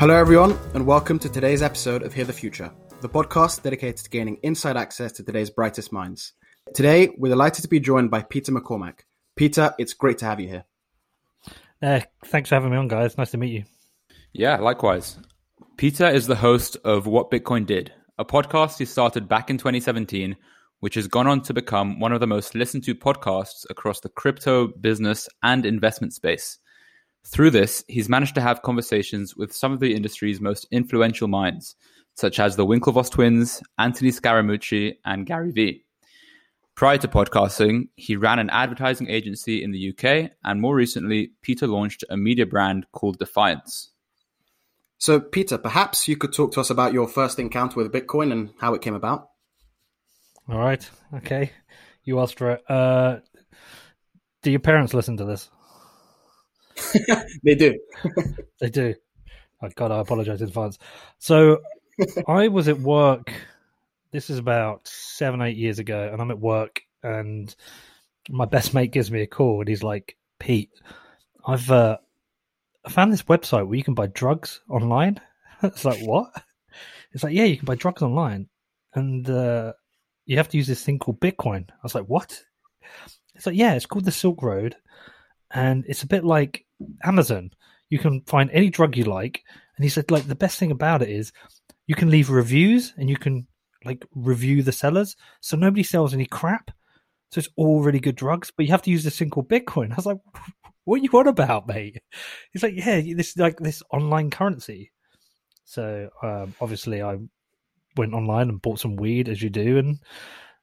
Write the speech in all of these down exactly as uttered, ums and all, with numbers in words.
Hello everyone, and welcome to today's episode of Hear the Future, the podcast dedicated to gaining inside access to today's brightest minds. Today, we're delighted to be joined by Peter McCormack. Peter, it's great to have you here. Uh, thanks for having me on, guys. Nice to meet you. Yeah, likewise. Peter is the host of What Bitcoin Did, a podcast he started back in twenty seventeen, which has gone on to become one of the most listened to podcasts across the crypto, business, and investment space. Through this, he's managed to have conversations with some of the industry's most influential minds, such as the Winklevoss twins, Anthony Scaramucci, and Gary V. Prior to podcasting, he ran an advertising agency in the U K, and more recently, Peter launched a media brand called Defiance. So, Peter, perhaps you could talk to us about your first encounter with Bitcoin and how it came about. All right. Okay. You asked for it. Uh, do your parents listen to this? They do. They do. Oh, God, I apologize in advance. So I was at work. This is about seven, eight years ago. And I'm at work and my best mate gives me a call and he's like, Pete, I've uh, I found this website where you can buy drugs online. It's like, what? It's like, yeah, you can buy drugs online. And uh, you have to use this thing called Bitcoin. I was like, what? It's like, yeah, it's called the Silk Road. And it's a bit like Amazon. You can find any drug you like. And he said, like, the best thing about it is you can leave reviews and you can, like, review the sellers. So nobody sells any crap. So it's all really good drugs. But you have to use this thing called Bitcoin. I was like, what are you on about, mate? He's like, yeah, this is like this online currency. So um, obviously I went online and bought some weed, as you do, and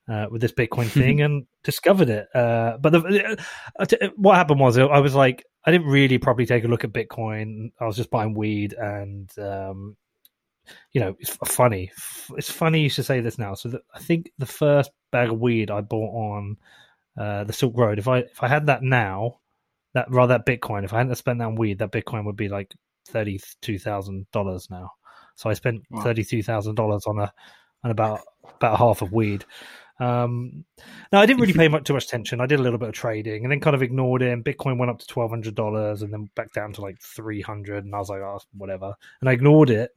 uh, with this Bitcoin thing and discovered it. Uh, but the, uh, t- what happened was I was like, I didn't really probably take a look at Bitcoin. I was just buying weed and, um, you know, it's funny. It's funny you should say this now. So the, I think the first bag of weed I bought on uh, the Silk Road, if I if I had that now, that rather that Bitcoin, if I hadn't spent that on weed, that Bitcoin would be like thirty-two thousand dollars now. So I spent wow. thirty-two thousand dollars on a on about about half of weed. Um, now, I didn't really pay much too much attention. I did a little bit of trading and then kind of ignored it. And Bitcoin went up to twelve hundred dollars and then back down to like three hundred dollars. And I was like, oh, whatever. And I ignored it.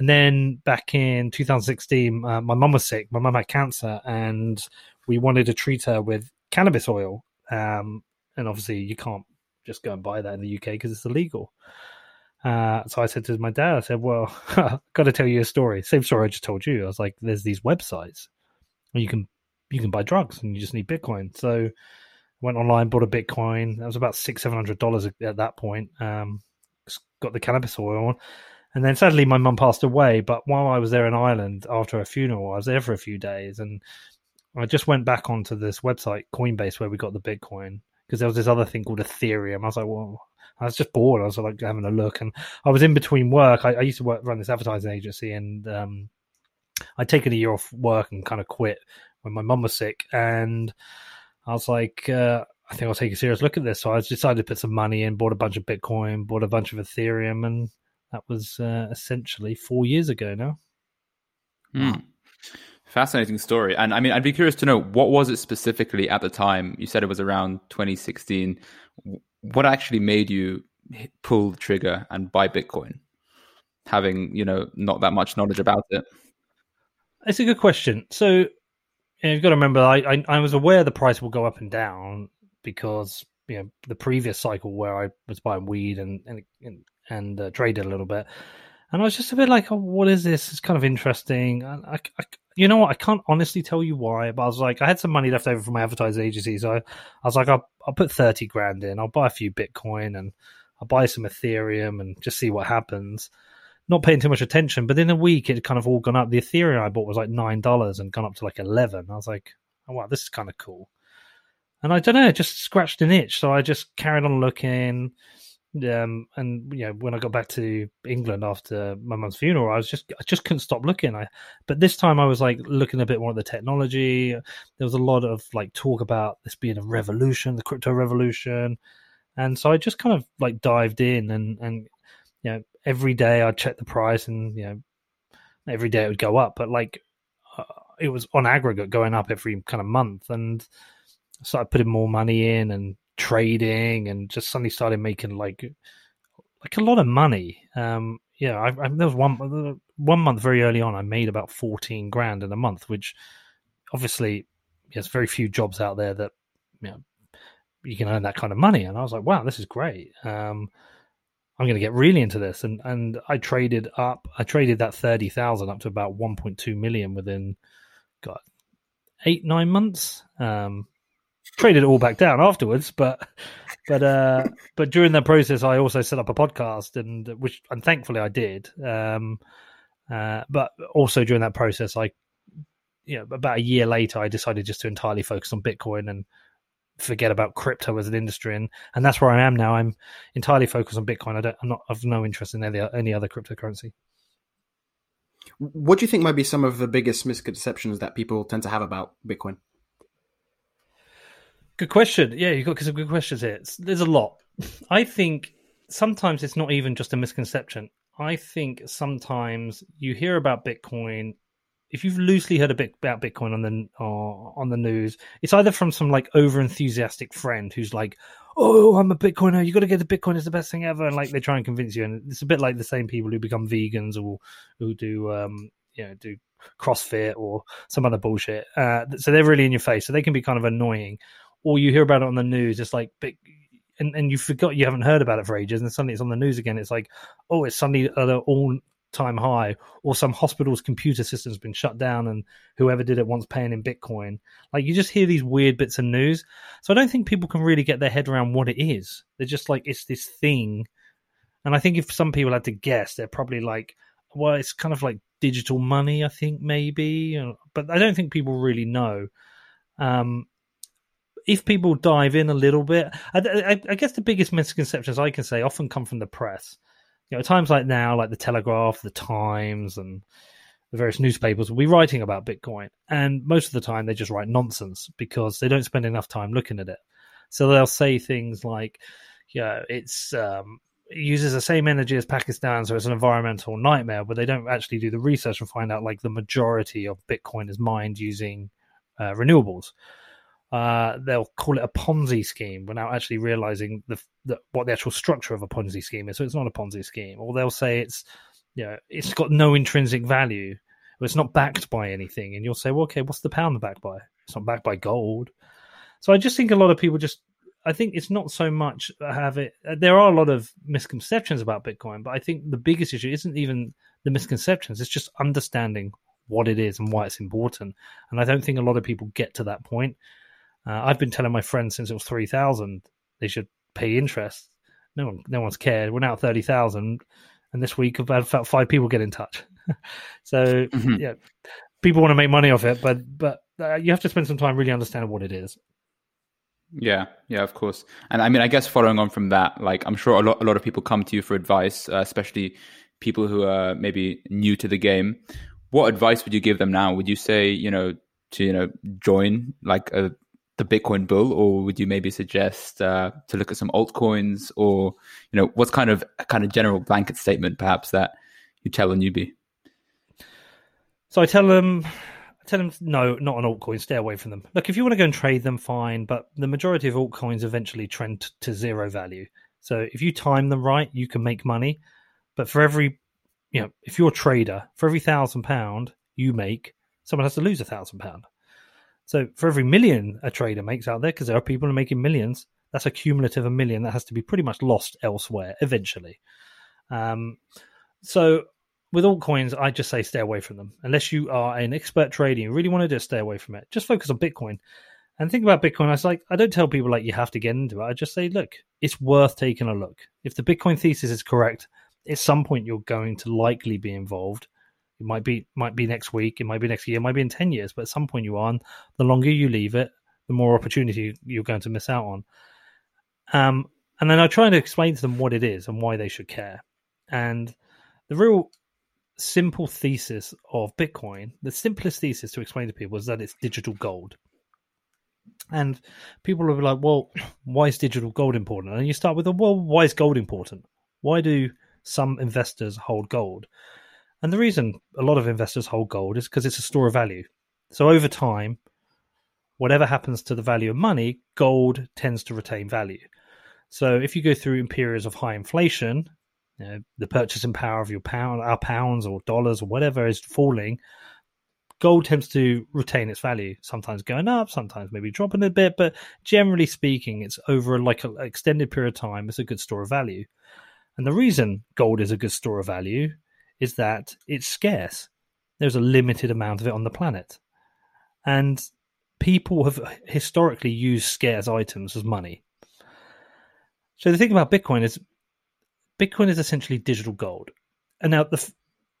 And then back in two thousand sixteen, uh, my mum was sick. My mum had cancer and we wanted to treat her with cannabis oil. Um, and obviously you can't just go and buy that in the U K because it's illegal. Uh, so I said to my dad, I said, well, I've got to tell you a story. Same story I just told you. I was like, there's these websites where you can you can buy drugs and you just need Bitcoin. So I went online, bought a Bitcoin. That was about six, seven hundred dollars at that point. Um, got the cannabis oil. And then sadly, my mum passed away. But while I was there in Ireland after a funeral, I was there for a few days. And I just went back onto this website, Coinbase, where we got the Bitcoin. Because there was this other thing called Ethereum. I was like, well, I was just bored. I was like having a look. And I was in between work. I, I used to work, run this advertising agency. And um, I'd taken a year off work and kind of quit when my mum was sick. And I was like, uh, I think I'll take a serious look at this. So I decided to put some money in, bought a bunch of Bitcoin, bought a bunch of Ethereum. And that was uh, essentially four years ago now. Mm. Fascinating story. And I mean, I'd be curious to know, what was it specifically at the time? You said it was around twenty sixteen. What actually made you pull the trigger and buy Bitcoin, having, you know, not that much knowledge about it? It's a good question. So you know, you've got to remember, I, I, I was aware the price will go up and down because, you know, the previous cycle where I was buying weed and, and, and, and uh, traded a little bit. And I was just a bit like, oh, what is this? It's kind of interesting. I, I, you know what? I can't honestly tell you why, but I was like, I had some money left over from my advertising agency. So I, I was like, I'll, I'll put thirty grand in. I'll buy a few Bitcoin and I'll buy some Ethereum and just see what happens. Not paying too much attention. But in a week, it had kind of all gone up. The Ethereum I bought was like nine dollars and gone up to like eleven. I was like, oh, wow, this is kind of cool. And I don't know, it just scratched an itch. So I just carried on looking. Um, and you know, when I got back to England after my mum's funeral, I was just I just couldn't stop looking. I but this time I was like looking a bit more at the technology. There was a lot of like talk about this being a revolution, the crypto revolution, and so I just kind of like dived in and and you know, every day I'd check the price and you know every day it would go up, but like uh, it was on aggregate going up every kind of month, and so I put in more money in and trading and just suddenly started making like like a lot of money. Um yeah, I, I, there was one one month very early on, I made about fourteen grand in a month, which obviously there's very few jobs out there that, you know, you can earn that kind of money. And I was like, wow, this is great. Um, I'm going to get really into this. And and I traded up, I traded that thirty thousand up to about one point two million within, God, eight, nine months. Um, traded it all back down afterwards. But, but, uh, but during that process, I also set up a podcast, and which, and thankfully I did. Um, uh, but also during that process, I, you know, about a year later, I decided just to entirely focus on Bitcoin and forget about crypto as an industry, and and that's where I am now. I'm entirely focused on Bitcoin. I don't, I'm not, I've no interest in any any other cryptocurrency. What do you think might be some of the biggest misconceptions that people tend to have about Bitcoin? Good question. Yeah, you've got some good questions here. It's, there's a lot. I think sometimes it's not even just a misconception. I think sometimes you hear about Bitcoin. If you've loosely heard a bit about Bitcoin on the uh, on the news, it's either from some like over enthusiastic friend who's like, "Oh, I'm a Bitcoiner. You got to get a Bitcoin. It's the best thing ever." And like they try and convince you. And it's a bit like the same people who become vegans or who do um, you know do CrossFit or some other bullshit. Uh, so they're really in your face. So they can be kind of annoying. Or you hear about it on the news. It's like big. And, and you forgot you haven't heard about it for ages, and suddenly it's on the news again. It's like, oh, it's suddenly uh, all. time high, or some hospital's computer system's been shut down and whoever did it wants paying in Bitcoin. Like, you just hear these weird bits of news. So I don't think people can really get their head around what it is. They're just like, it's this thing. And I think if some people had to guess, they're probably like, well, it's kind of like digital money, I think, maybe. But I don't think people really know. Um, if people dive in a little bit, I, I, I guess the biggest misconceptions I can say often come from the press. You know, times like now, like the Telegraph, the Times, and the various newspapers will be writing about Bitcoin. And most of the time, they just write nonsense because they don't spend enough time looking at it. So they'll say things like, you know, it's, um, it uses the same energy as Pakistan, so it's an environmental nightmare, but they don't actually do the research and find out, like, the majority of Bitcoin is mined using uh, renewables. Uh, they'll call it a Ponzi scheme without actually realizing the, the what the actual structure of a Ponzi scheme is. So it's not a Ponzi scheme. Or they'll say it's, you know, it's got no intrinsic value. Or it's not backed by anything. And you'll say, well, okay, what's the pound backed by? It's not backed by gold. So I just think a lot of people just, I think it's not so much have it. There are a lot of misconceptions about Bitcoin, but I think the biggest issue isn't even the misconceptions. It's just understanding what it is and why it's important. And I don't think a lot of people get to that point. Uh, I've been telling my friends since it was three thousand, they should pay interest. No one, no one's cared. We're now at thirty thousand, and this week I've had five people get in touch. So mm-hmm. yeah, people want to make money off it, but but uh, you have to spend some time really understanding what it is. Yeah, yeah, of course. And I mean, I guess following on from that, like I'm sure a lot a lot of people come to you for advice, uh, especially people who are maybe new to the game. What advice would you give them now? Would you say, you know, to you know join like a the Bitcoin bull, or would you maybe suggest uh, to look at some altcoins, or you know, what's kind of a kind of general blanket statement perhaps that you tell a newbie? So I tell them, I tell them no, not an altcoin. Stay away from them. Look, if you want to go and trade them, fine, but the majority of altcoins eventually trend to zero value. So if you time them right, you can make money. But for every, you know, if you're a trader, for every thousand pound you make, someone has to lose a thousand pound. So for every million a trader makes out there, because there are people who are making millions, that's a cumulative a million that has to be pretty much lost elsewhere eventually. Um, so with altcoins, I just say stay away from them. Unless you are an expert trader, you really want to do it, stay away from it. Just focus on Bitcoin. And think about Bitcoin. I was like, I don't tell people like you have to get into it. I just say, look, it's worth taking a look. If the Bitcoin thesis is correct, at some point you're going to likely be involved. It might be might be next week, it might be next year, it might be in ten years, but at some point you are. And the longer you leave it, the more opportunity you're going to miss out on. Um, and then I try to explain to them what it is and why they should care. And the real simple thesis of Bitcoin, the simplest thesis to explain to people is that it's digital gold. And people will be like, well, why is digital gold important? And you start with, well, why is gold important? Why do some investors hold gold? And the reason a lot of investors hold gold is because it's a store of value. So over time, whatever happens to the value of money, gold tends to retain value. So if you go through periods of high inflation, you know, the purchasing power of your pound, our pounds or dollars or whatever is falling, gold tends to retain its value, sometimes going up, sometimes maybe dropping a bit, but generally speaking, it's over like an extended period of time, it's a good store of value. And the reason gold is a good store of value is that it's scarce. There's a limited amount of it on the planet. And people have historically used scarce items as money. So the thing about Bitcoin is Bitcoin is essentially digital gold. And now the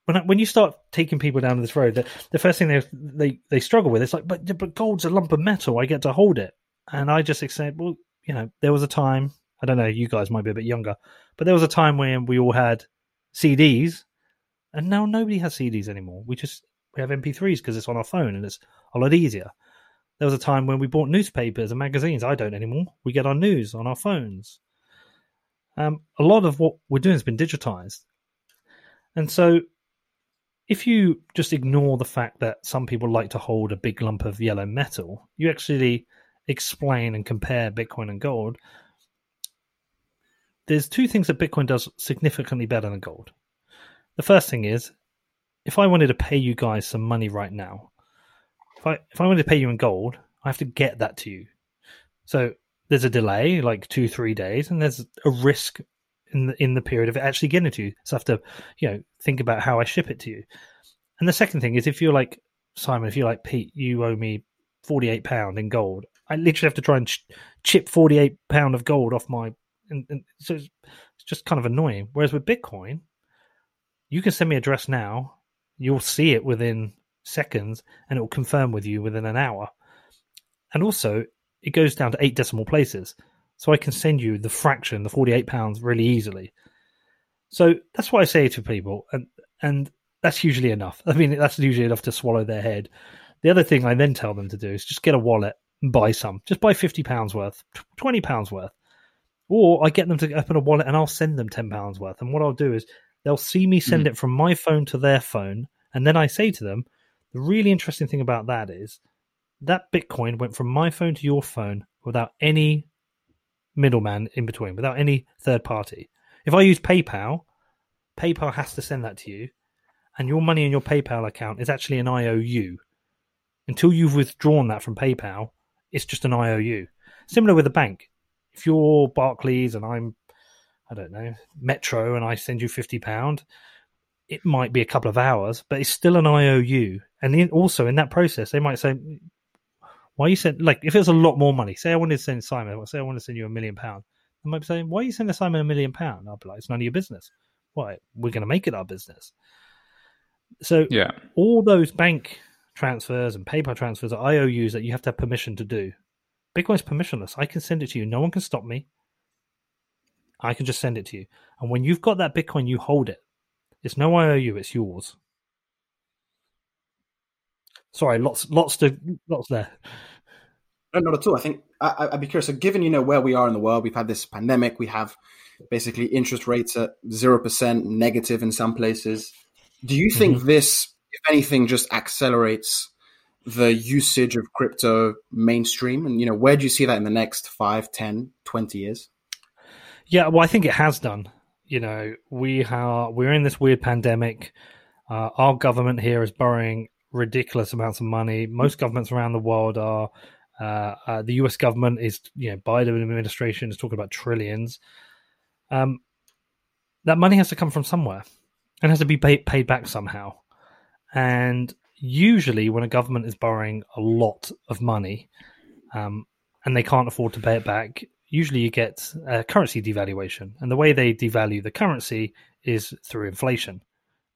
when I, when you start taking people down this road, the, the first thing they they they struggle with is like, but but gold's a lump of metal. I get to hold it. And I just accept, well, you know, there was a time, I don't know, you guys might be a bit younger, but there was a time when we all had C Ds, and now nobody has C Ds anymore. We just we have M P threes because it's on our phone and it's a lot easier. There was a time when we bought newspapers and magazines. I don't anymore. We get our news on our phones. Um, a lot of what we're doing has been digitized. And so if you just ignore the fact that some people like to hold a big lump of yellow metal, you actually explain and compare Bitcoin and gold. There's two things that Bitcoin does significantly better than gold. The first thing is, if I wanted to pay you guys some money right now, if I if I wanted to pay you in gold, I have to get that to you. So there's a delay, like two, three days, and there's a risk in the, in the period of it actually getting it to you. So I have to, you know, think about how I ship it to you. And the second thing is, if you're like, Simon, if you're like, Pete, you owe me forty-eight pounds in gold, I literally have to try and ch- chip forty-eight pounds of gold off my... And, and so it's just kind of annoying. Whereas with Bitcoin, you can send me a address now, you'll see it within seconds, and it will confirm with you within an hour. And also, it goes down to eight decimal places. So I can send you the fraction, the forty-eight pounds, really easily. So that's what I say to people. And, and that's usually enough. I mean, that's usually enough to swallow their head. The other thing I then tell them to do is just get a wallet and buy some. Just buy fifty pounds worth, twenty pounds worth. Or I get them to open a wallet and I'll send them ten pounds worth. And what I'll do is they'll see me send mm-hmm. it from my phone to their phone. And then I say to them, the really interesting thing about that is that Bitcoin went from my phone to your phone without any middleman in between, without any third party. If I use PayPal, PayPal has to send that to you. And your money in your PayPal account is actually an I O U. Until you've withdrawn that from PayPal, it's just an I O U. Similar with a bank. If you're Barclays and I'm, I don't know, Metro, and I send you fifty pounds, it might be a couple of hours, but it's still an I O U. And in, also in that process, they might say, why you send, like, if it's a lot more money, say I wanted to send Simon, say I want to send you a million pounds, they might be saying, why are you sending Simon a million pounds? I'll be like, it's none of your business. Why? We're going to make it our business. So yeah. All those bank transfers and PayPal transfers are I O Us that you have to have permission to do. Bitcoin's permissionless. I can send it to you. No one can stop me. I can just send it to you. And when you've got that Bitcoin, you hold it. It's no I O U. It's yours. Sorry, lots, lots to, lots there. No, not at all. I think I, I'd be curious. So, given you know where we are in the world, we've had this pandemic. We have basically interest rates at zero percent, negative in some places. Do you think mm-hmm. this, if anything, just accelerates the usage of crypto mainstream? And, you know, where do you see that in the next five, ten, twenty years? Yeah, well, I think it has done. You know, we are, we're in this weird pandemic. Uh, our government here is borrowing ridiculous amounts of money. Most governments around the world are, uh, uh, the U S government is, you know, Biden administration is talking about trillions. Um, that money has to come from somewhere and has to be pay- paid back somehow. And usually when a government is borrowing a lot of money um, and they can't afford to pay it back, usually you get a currency devaluation. And the way they devalue the currency is through inflation.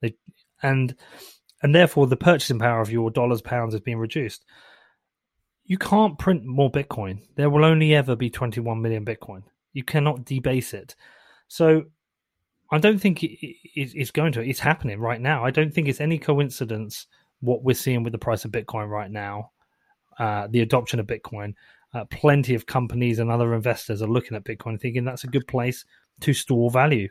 They, and and therefore the purchasing power of your dollars, pounds is being reduced. You can't print more Bitcoin. There will only ever be twenty-one million Bitcoin. You cannot debase it. So I don't think it, it, it's going to. It's happening right now. I don't think it's any coincidence what we're seeing with the price of Bitcoin right now, uh, the adoption of Bitcoin. Uh, plenty of companies and other investors are looking at Bitcoin and thinking that's a good place to store value.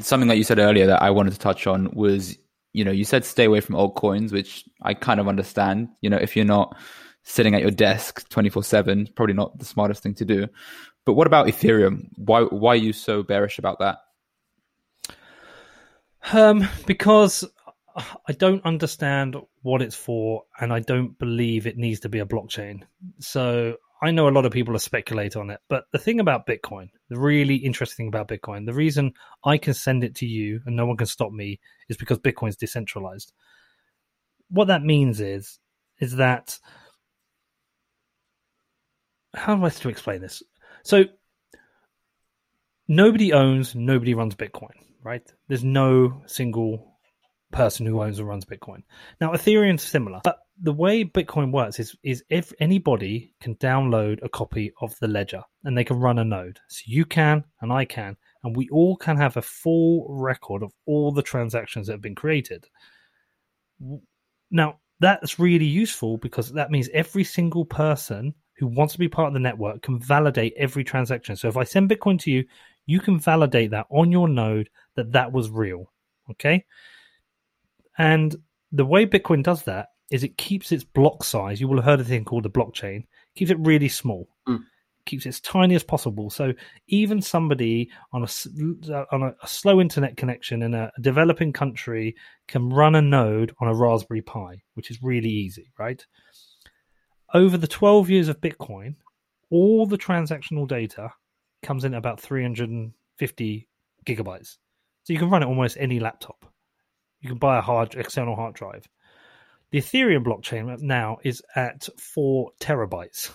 Something that you said earlier that I wanted to touch on was, you know, you said stay away from altcoins, which I kind of understand. You know, if you're not sitting at your desk twenty-four seven, probably not the smartest thing to do. But what about Ethereum? Why why are you so bearish about that? Um, because I don't understand what it's for, and I don't believe it needs to be a blockchain. So I know a lot of people are speculating on it, but the thing about Bitcoin, the really interesting thing about Bitcoin, the reason I can send it to you and no one can stop me is because Bitcoin's decentralized. What that means is, is that, how am I to explain this? So nobody owns, nobody runs Bitcoin, right? There's no single person who owns or runs Bitcoin. Now, Ethereum's similar, but the way Bitcoin works is, is if anybody can download a copy of the ledger and they can run a node. So you can, and I can, and we all can have a full record of all the transactions that have been created. Now, that's really useful because that means every single person who wants to be part of the network can validate every transaction. So if I send Bitcoin to you, you can validate that on your node that that was real, okay? And the way Bitcoin does that is it keeps its block size. You will have heard of a thing called a blockchain. Keeps it really small. Mm. Keeps it as tiny as possible. So even somebody on a, on a slow internet connection in a developing country can run a node on a Raspberry Pi, which is really easy, right? Over the twelve years of Bitcoin, all the transactional data comes in at about three hundred fifty gigabytes. So you can run it on almost any laptop. You can buy a hard external hard drive. The Ethereum blockchain now is at four terabytes.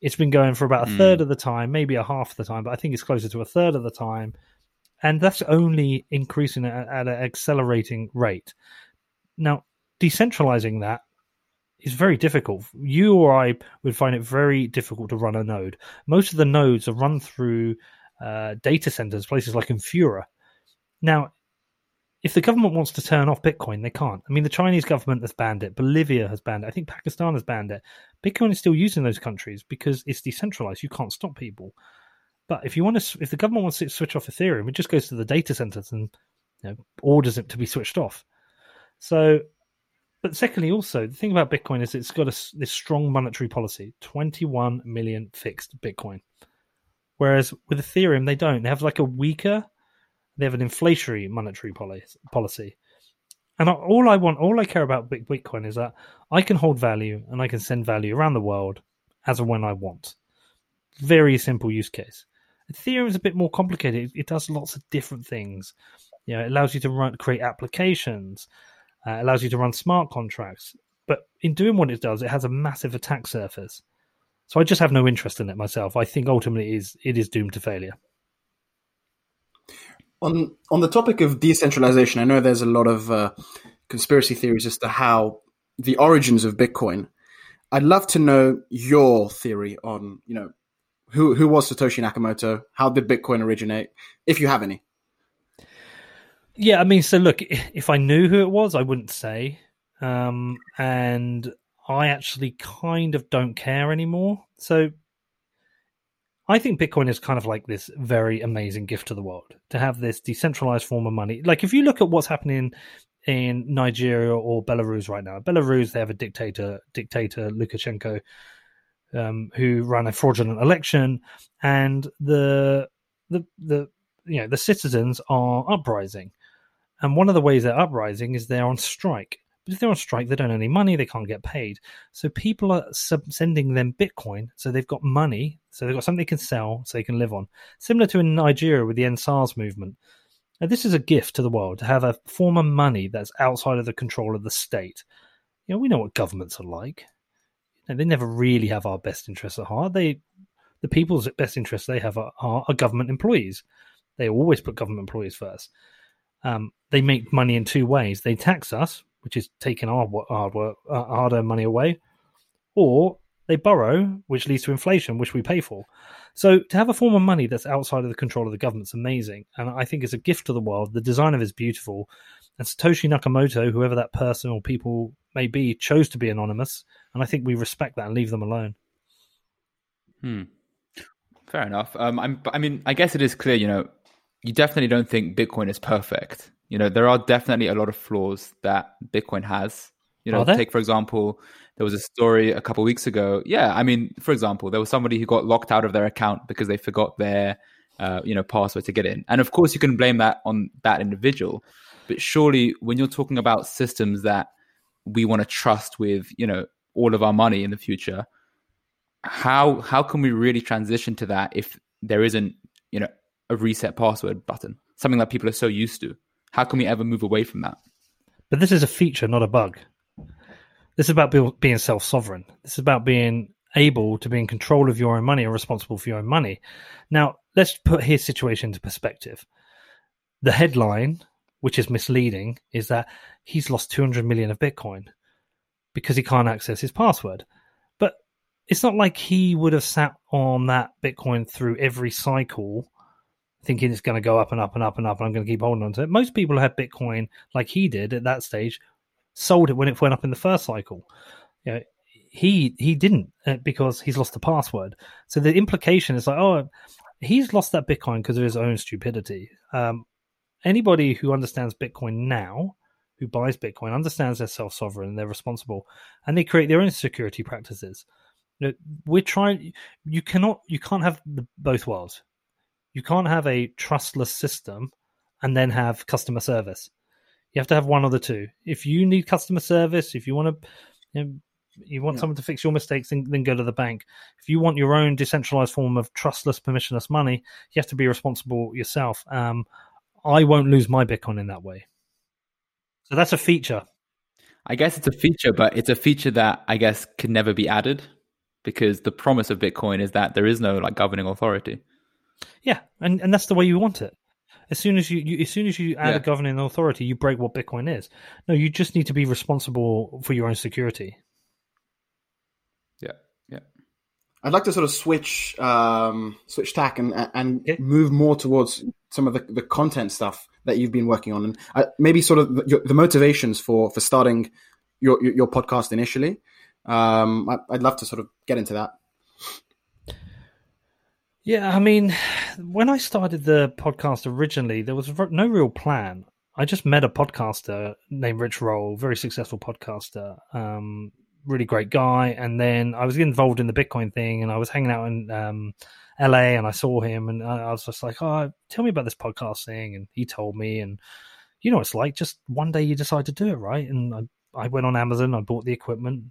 It's been going for about a mm. third of the time, maybe a half the time, but I think it's closer to a third of the time. And that's only increasing at, at an accelerating rate. Now, decentralizing that is very difficult. You or I would find it very difficult to run a node. Most of the nodes are run through uh, data centers, places like Infura. Now, if the government wants to turn off Bitcoin, they can't. I mean, the Chinese government has banned it. Bolivia has banned it. I think Pakistan has banned it. Bitcoin is still used in those countries because it's decentralized. You can't stop people. But if you want to, if the government wants to switch off Ethereum, it just goes to the data centers and, you know, orders it to be switched off. So, but secondly, also, the thing about Bitcoin is it's got a, this strong monetary policy, twenty-one million fixed Bitcoin. Whereas with Ethereum, they don't. They have like a weaker... They have an inflationary monetary policy. And all I want, all I care about with Bitcoin is that I can hold value and I can send value around the world as and when I want. Very simple use case. Ethereum is a bit more complicated. It does lots of different things. You know, it allows you to run, create applications, uh, allows you to run smart contracts. But in doing what it does, it has a massive attack surface. So I just have no interest in it myself. I think ultimately it is, it is doomed to failure. On on the topic of decentralization, I know there's a lot of uh, conspiracy theories as to how the origins of Bitcoin. I'd love to know your theory on, you know, who who was Satoshi Nakamoto? How did Bitcoin originate, if you have any? Yeah, I mean, so look, if I knew who it was, I wouldn't say. Um, and I actually kind of don't care anymore. So I think Bitcoin is kind of like this very amazing gift to the world, to have this decentralized form of money. Like if you look at what's happening in Nigeria or Belarus right now, Belarus, they have a dictator, dictator Lukashenko, um, who ran a fraudulent election, and the, the, the, you know, the citizens are uprising. And one of the ways they're uprising is they're on strike. But if they're on strike, they don't earn any money, they can't get paid. So people are sub- sending them Bitcoin, so they've got money, so they've got something they can sell, so they can live on. Similar to in Nigeria with the NSARS movement. Now, this is a gift to the world, to have a form of money that's outside of the control of the state. You know, we know what governments are like. And they never really have our best interests at heart. They, the people's best interests they have are, are, are government employees. They always put government employees first. Um, they make money in two ways. They tax us, which is taking our hard work, uh, hard-earned money away, or they borrow, which leads to inflation, which we pay for. So to have a form of money that's outside of the control of the government's amazing, and I think it's a gift to the world. The design of it is beautiful, and Satoshi Nakamoto, whoever that person or people may be, chose to be anonymous, and I think we respect that and leave them alone. Hmm. Fair enough. Um, I'm, I mean, I guess it is clear, you know, you definitely don't think Bitcoin is perfect. You know, there are definitely a lot of flaws that Bitcoin has. You know, take, for example, there was a story a couple of weeks ago. Yeah, I mean, for example, there was somebody who got locked out of their account because they forgot their, uh, you know, password to get in. And of course, you can blame that on that individual. But surely when you're talking about systems that we want to trust with, you know, all of our money in the future, how how can we really transition to that if there isn't, you know, a reset password button, something that people are so used to? How can we ever move away from that? But this is a feature, not a bug. This is about being self-sovereign. This is about being able to be in control of your own money and responsible for your own money. Now, let's put his situation into perspective. The headline, which is misleading, is that he's lost two hundred million of Bitcoin because he can't access his password. But it's not like he would have sat on that Bitcoin through every cycle thinking it's going to go up and up and up and up and I'm going to keep holding on to it. Most people had Bitcoin like he did at that stage, sold it when it went up in the first cycle. You know, he he didn't because he's lost the password. So the implication is like, oh, he's lost that Bitcoin because of his own stupidity. Um, anybody who understands Bitcoin now, who buys Bitcoin, understands they're self-sovereign and they're responsible, and they create their own security practices. You know, we're trying. You cannot. You can't have the, both worlds. You can't have a trustless system and then have customer service. You have to have one or the two. If you need customer service, if you want to, you know, you want yeah. someone to fix your mistakes, then, then go to the bank. If you want your own decentralized form of trustless, permissionless money, you have to be responsible yourself. Um, I won't lose my Bitcoin in that way. So that's a feature. I guess it's a feature, but it's a feature that I guess can never be added because the promise of Bitcoin is that there is no like governing authority. Yeah, and, and that's the way you want it. As soon as you, you as soon as you add yeah. a governing authority, you break what Bitcoin is. No, you just need to be responsible for your own security. Yeah, yeah. I'd like to sort of switch um, switch tack and and yeah. move more towards some of the, the content stuff that you've been working on, and uh, maybe sort of the, your, the motivations for for starting your your podcast initially. Um, I, I'd love to sort of get into that. Yeah, I mean, when I started the podcast originally, there was no real plan. I just met a podcaster named Rich Roll, very successful podcaster, um, really great guy. And then I was involved in the Bitcoin thing and I was hanging out in um, L A and I saw him and I was just like, oh, tell me about this podcast thing. And he told me, and you know what it's like, just one day you decide to do it, right? And I, I went on Amazon, I bought the equipment,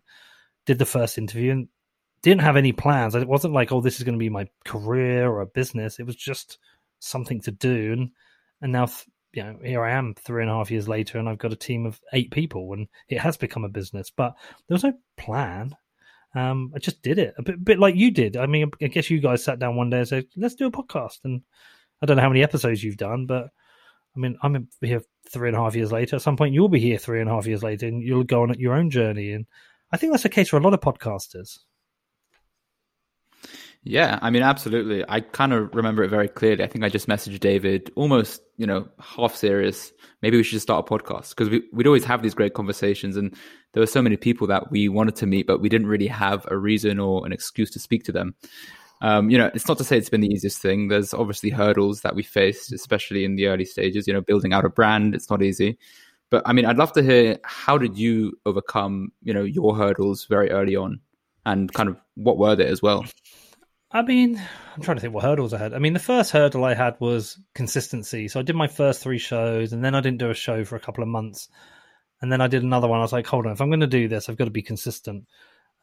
did the first interview, and didn't have any plans. It wasn't like, oh, this is going to be my career or a business. It was just something to do. And, and now, you know, here I am three and a half years later and I've got a team of eight people and it has become a business, but there was no plan. Um, I just did it a bit, bit like you did. I mean, I guess you guys sat down one day and said, let's do a podcast. And I don't know how many episodes you've done, but I mean, I'm here three and a half years later. At some point you'll be here three and a half years later and you'll go on your own journey. And I think that's the case for a lot of podcasters. Yeah, I mean, absolutely. I kind of remember it very clearly. I think I just messaged David almost, you know, half serious. Maybe we should just start a podcast because we, we'd always have these great conversations. And there were so many people that we wanted to meet, but we didn't really have a reason or an excuse to speak to them. Um, you know, it's not to say it's been the easiest thing. There's obviously hurdles that we faced, especially in the early stages, you know, building out a brand. It's not easy. But I mean, I'd love to hear, how did you overcome, you know, your hurdles very early on? And kind of what were they as well? I mean, I'm trying to think what hurdles I had. I mean, the first hurdle I had was consistency. So I did my first three shows and then I didn't do a show for a couple of months. And then I did another one. I was like, hold on, if I'm going to do this, I've got to be consistent.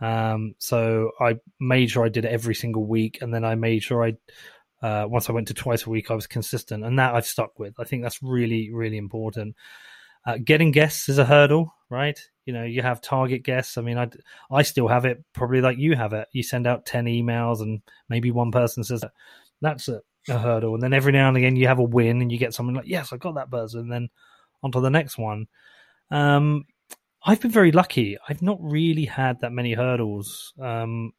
Um, so I made sure I did it every single week. And then I made sure I, uh, once I went to twice a week, I was consistent. And that I've stuck with. I think that's really, really important. Uh, getting guests is a hurdle, right? You know, you have target guests. I mean, I, I still have it, probably like you have it. You send out ten emails and maybe one person says, that's a, a hurdle. And then every now and again you have a win and you get someone like, yes, I got that person. And then onto the next one. Um, I've been very lucky. I've not really had that many hurdles um,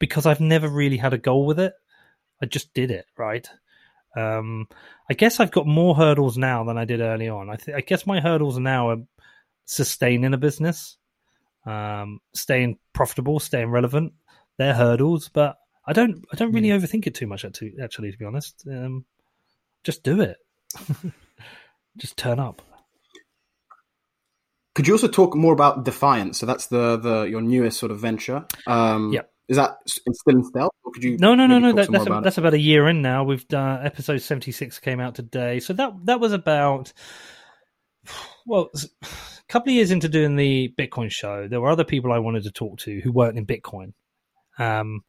because I've never really had a goal with it. I just did it, right? Um, I guess I've got more hurdles now than I did early on. I, th- I guess my hurdles now are sustaining a business, um, staying profitable, staying relevant. They're hurdles, but I don't, I don't really mm. overthink it too much. Actually, actually to be honest, um, just do it. Just turn up. Could you also talk more about Defiance? So that's the, the your newest sort of venture. Um, yeah. Is that still in stealth? Or could you no, no, no, no. That, that's, about, that's about a year in now. We've done episode seventy-six came out today. So that that was about, well, a couple of years into doing the Bitcoin show. There were other people I wanted to talk to who weren't in Bitcoin. Um,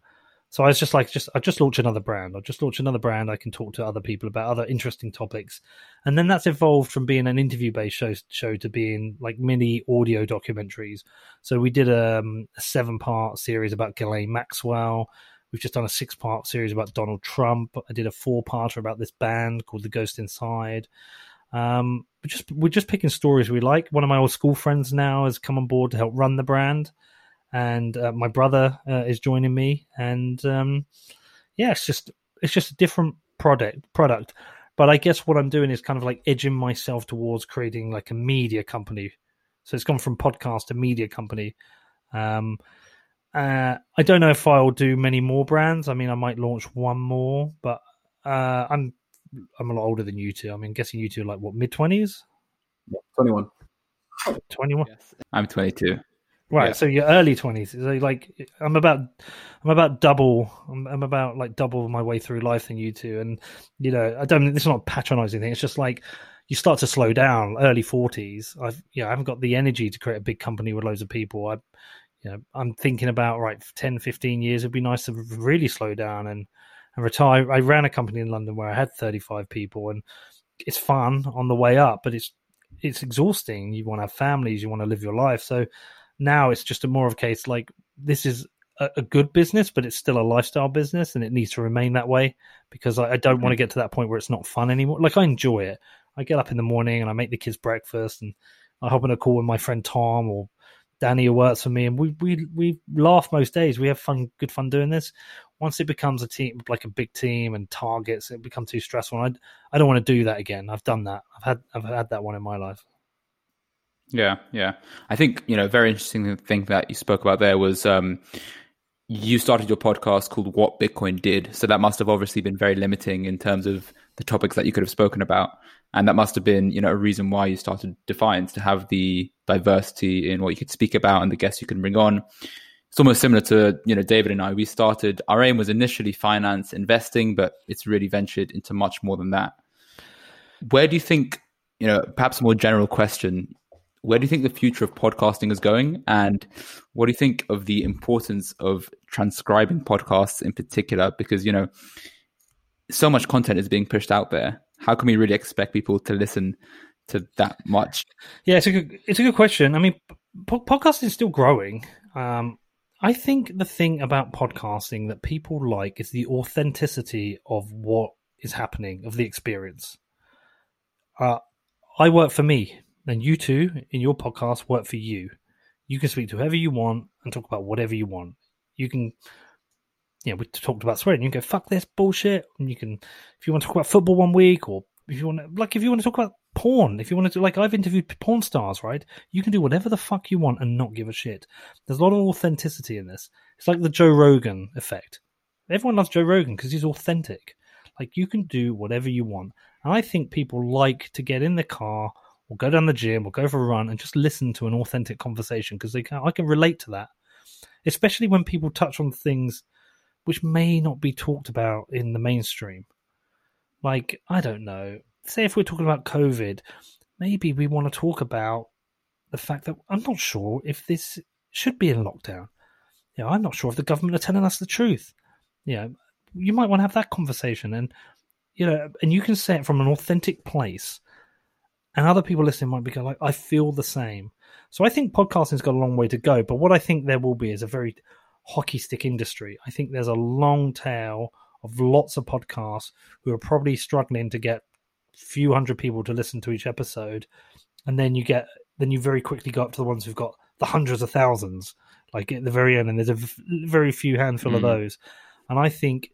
so I was just like, just I just launch another brand. I'll just launch another brand. I can talk to other people about other interesting topics. And then that's evolved from being an interview-based show, show to being like mini audio documentaries. So we did um, a seven-part series about Ghislaine Maxwell. We've just done a six-part series about Donald Trump. I did a four-parter about this band called The Ghost Inside. Um, we're, just, we're just picking stories we like. One of my old school friends now has come on board to help run the brand. And uh, my brother uh, is joining me, and um, yeah, it's just it's just a different product. Product, but I guess what I'm doing is kind of like edging myself towards creating like a media company. So it's gone from podcast to media company. Um, uh, I don't know if I'll do many more brands. I mean, I might launch one more, but uh, I'm I'm a lot older than you two. I mean, guessing you two are like what, mid twenties? Yeah, twenty-one. twenty-one. Yes. I'm twenty-two. Right, yeah. So your early twenties. So like, I'm about, I'm about double. I'm, I'm about like double my way through life than you two. And you know, I don't. It's not patronising thing. It's just like you start to slow down. Early forties. I've, you know, I haven't got the energy to create a big company with loads of people. I, you know, I'm thinking about right, ten, fifteen years. It'd be nice to really slow down and and retire. I ran a company in London where I had thirty-five people, and it's fun on the way up, but it's it's exhausting. You want to have families. You want to live your life. So. Now it's just a more of a case like this is a, a good business, but it's still a lifestyle business and it needs to remain that way because I, I don't want to get to that point where it's not fun anymore. Like I enjoy it. I get up in the morning and I make the kids breakfast and I hop on a call with my friend Tom or Danny who works for me. And we, we, we laugh most days. We have fun, good fun doing this. Once it becomes a team, like a big team and targets, it becomes too stressful. And I, I don't want to do that again. I've done that. I've had, I've had that one in my life. Yeah, yeah. I think, you know, very interesting thing that you spoke about there was um, you started your podcast called What Bitcoin Did. So that must have obviously been very limiting in terms of the topics that you could have spoken about. And that must have been, you know, a reason why you started Defiance, to have the diversity in what you could speak about and the guests you can bring on. It's almost similar to, you know, David and I, we started, our aim was initially finance investing, but it's really ventured into much more than that. Where do you think, you know, perhaps a more general question, where do you think the future of podcasting is going? And what do you think of the importance of transcribing podcasts in particular? Because, you know, so much content is being pushed out there. How can we really expect people to listen to that much? Yeah, it's a good, it's a good question. I mean, po- podcasting is still growing. Um, I think the thing about podcasting that people like is the authenticity of what is happening, of the experience. Uh, I work for me. And you two, in your podcast, work for you. You can speak to whoever you want and talk about whatever you want. You can, you know, we talked about swearing. You can go, fuck this bullshit. And you can, if you want to talk about football one week, or if you want to, like, if you want to talk about porn, if you want to do, like, I've interviewed porn stars, right? You can do whatever the fuck you want and not give a shit. There's a lot of authenticity in this. It's like the Joe Rogan effect. Everyone loves Joe Rogan because he's authentic. Like, you can do whatever you want. And I think people like to get in the car or go down the gym, or go for a run, and just listen to an authentic conversation because they can. I can relate to that, especially when people touch on things which may not be talked about in the mainstream. Like, I don't know, say if we're talking about COVID, maybe we want to talk about the fact that I'm not sure if this should be in lockdown. You know, I'm not sure if the government are telling us the truth. You know, you might want to have that conversation, and you know, and you can say it from an authentic place. And other people listening might be going like, I feel the same. So I think podcasting's got a long way to go. But what I think there will be is a very hockey stick industry. I think there's a long tail of lots of podcasts who are probably struggling to get a few hundred people to listen to each episode. And then you get, then you very quickly go up to the ones who've got the hundreds of thousands, like at the very end. And there's a very few handful mm. of those. And I think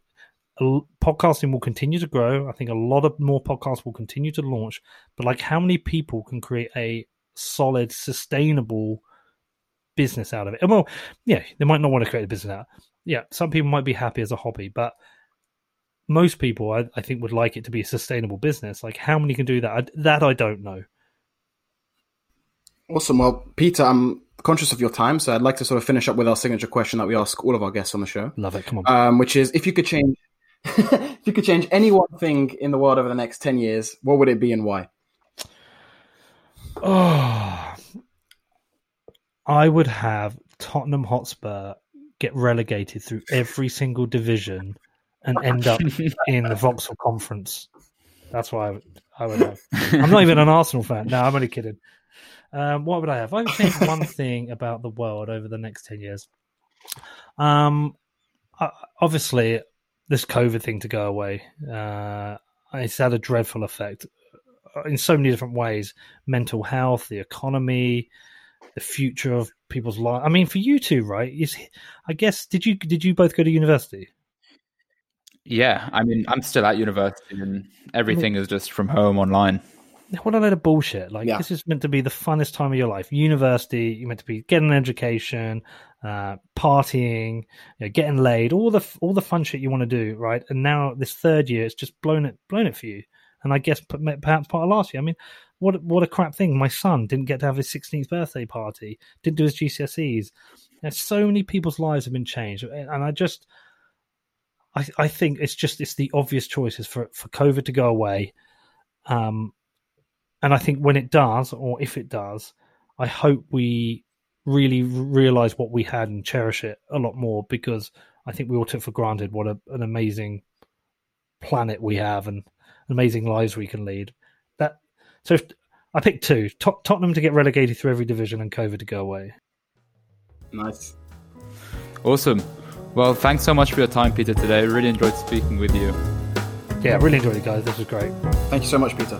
podcasting will continue to grow. I think a lot of more podcasts will continue to launch, but like how many people can create a solid, sustainable business out of it? And well, yeah, they might not want to create a business out. Yeah, some people might be happy as a hobby, but most people, I, I think, would like it to be a sustainable business. Like how many can do that? I, that I don't know. Awesome. Well, Peter, I'm conscious of your time, so I'd like to sort of finish up with our signature question that we ask all of our guests on the show. Love it. Come on. Um, which is, if you could change if you could change any one thing in the world over the next ten years, what would it be and why? Oh, I would have Tottenham Hotspur get relegated through every single division and end up in the Vauxhall Conference. That's what I would, I would have. I'm not even an Arsenal fan. No, I'm only kidding. Um, what would I have? I would change one thing about the world over the next ten years. Um, I, obviously, this COVID thing to go away. Uh, it's had a dreadful effect in so many different ways. Mental health, the economy, the future of people's life. I mean, for you two, right? Is, I guess, did you did you both go to university? Yeah, I mean, I'm still at university and everything I mean, is just from home online. What a load of bullshit. Like, yeah. This is meant to be the funnest time of your life. University, you're meant to be getting an education, uh, partying, you know, getting laid, all the all the fun shit you want to do, right? And now this third year, it's just blown it blown it for you. And I guess perhaps part of last year. I mean, what what a crap thing. My son didn't get to have his sixteenth birthday party, didn't do his G C S Es. And so many people's lives have been changed. And I just... I, I think it's just it's the obvious choices for, for COVID to go away. Um, and I think when it does, or if it does, I hope we really realize what we had and cherish it a lot more, because I think we all took for granted what a, an amazing planet we have and amazing lives we can lead. That So if, I picked two, Tot- Tottenham to get relegated through every division and COVID to go away. Nice. Awesome. Well, thanks so much for your time, Peter, today. I really enjoyed speaking with you. Yeah, I really enjoyed it, guys. This was great. Thank you so much, Peter.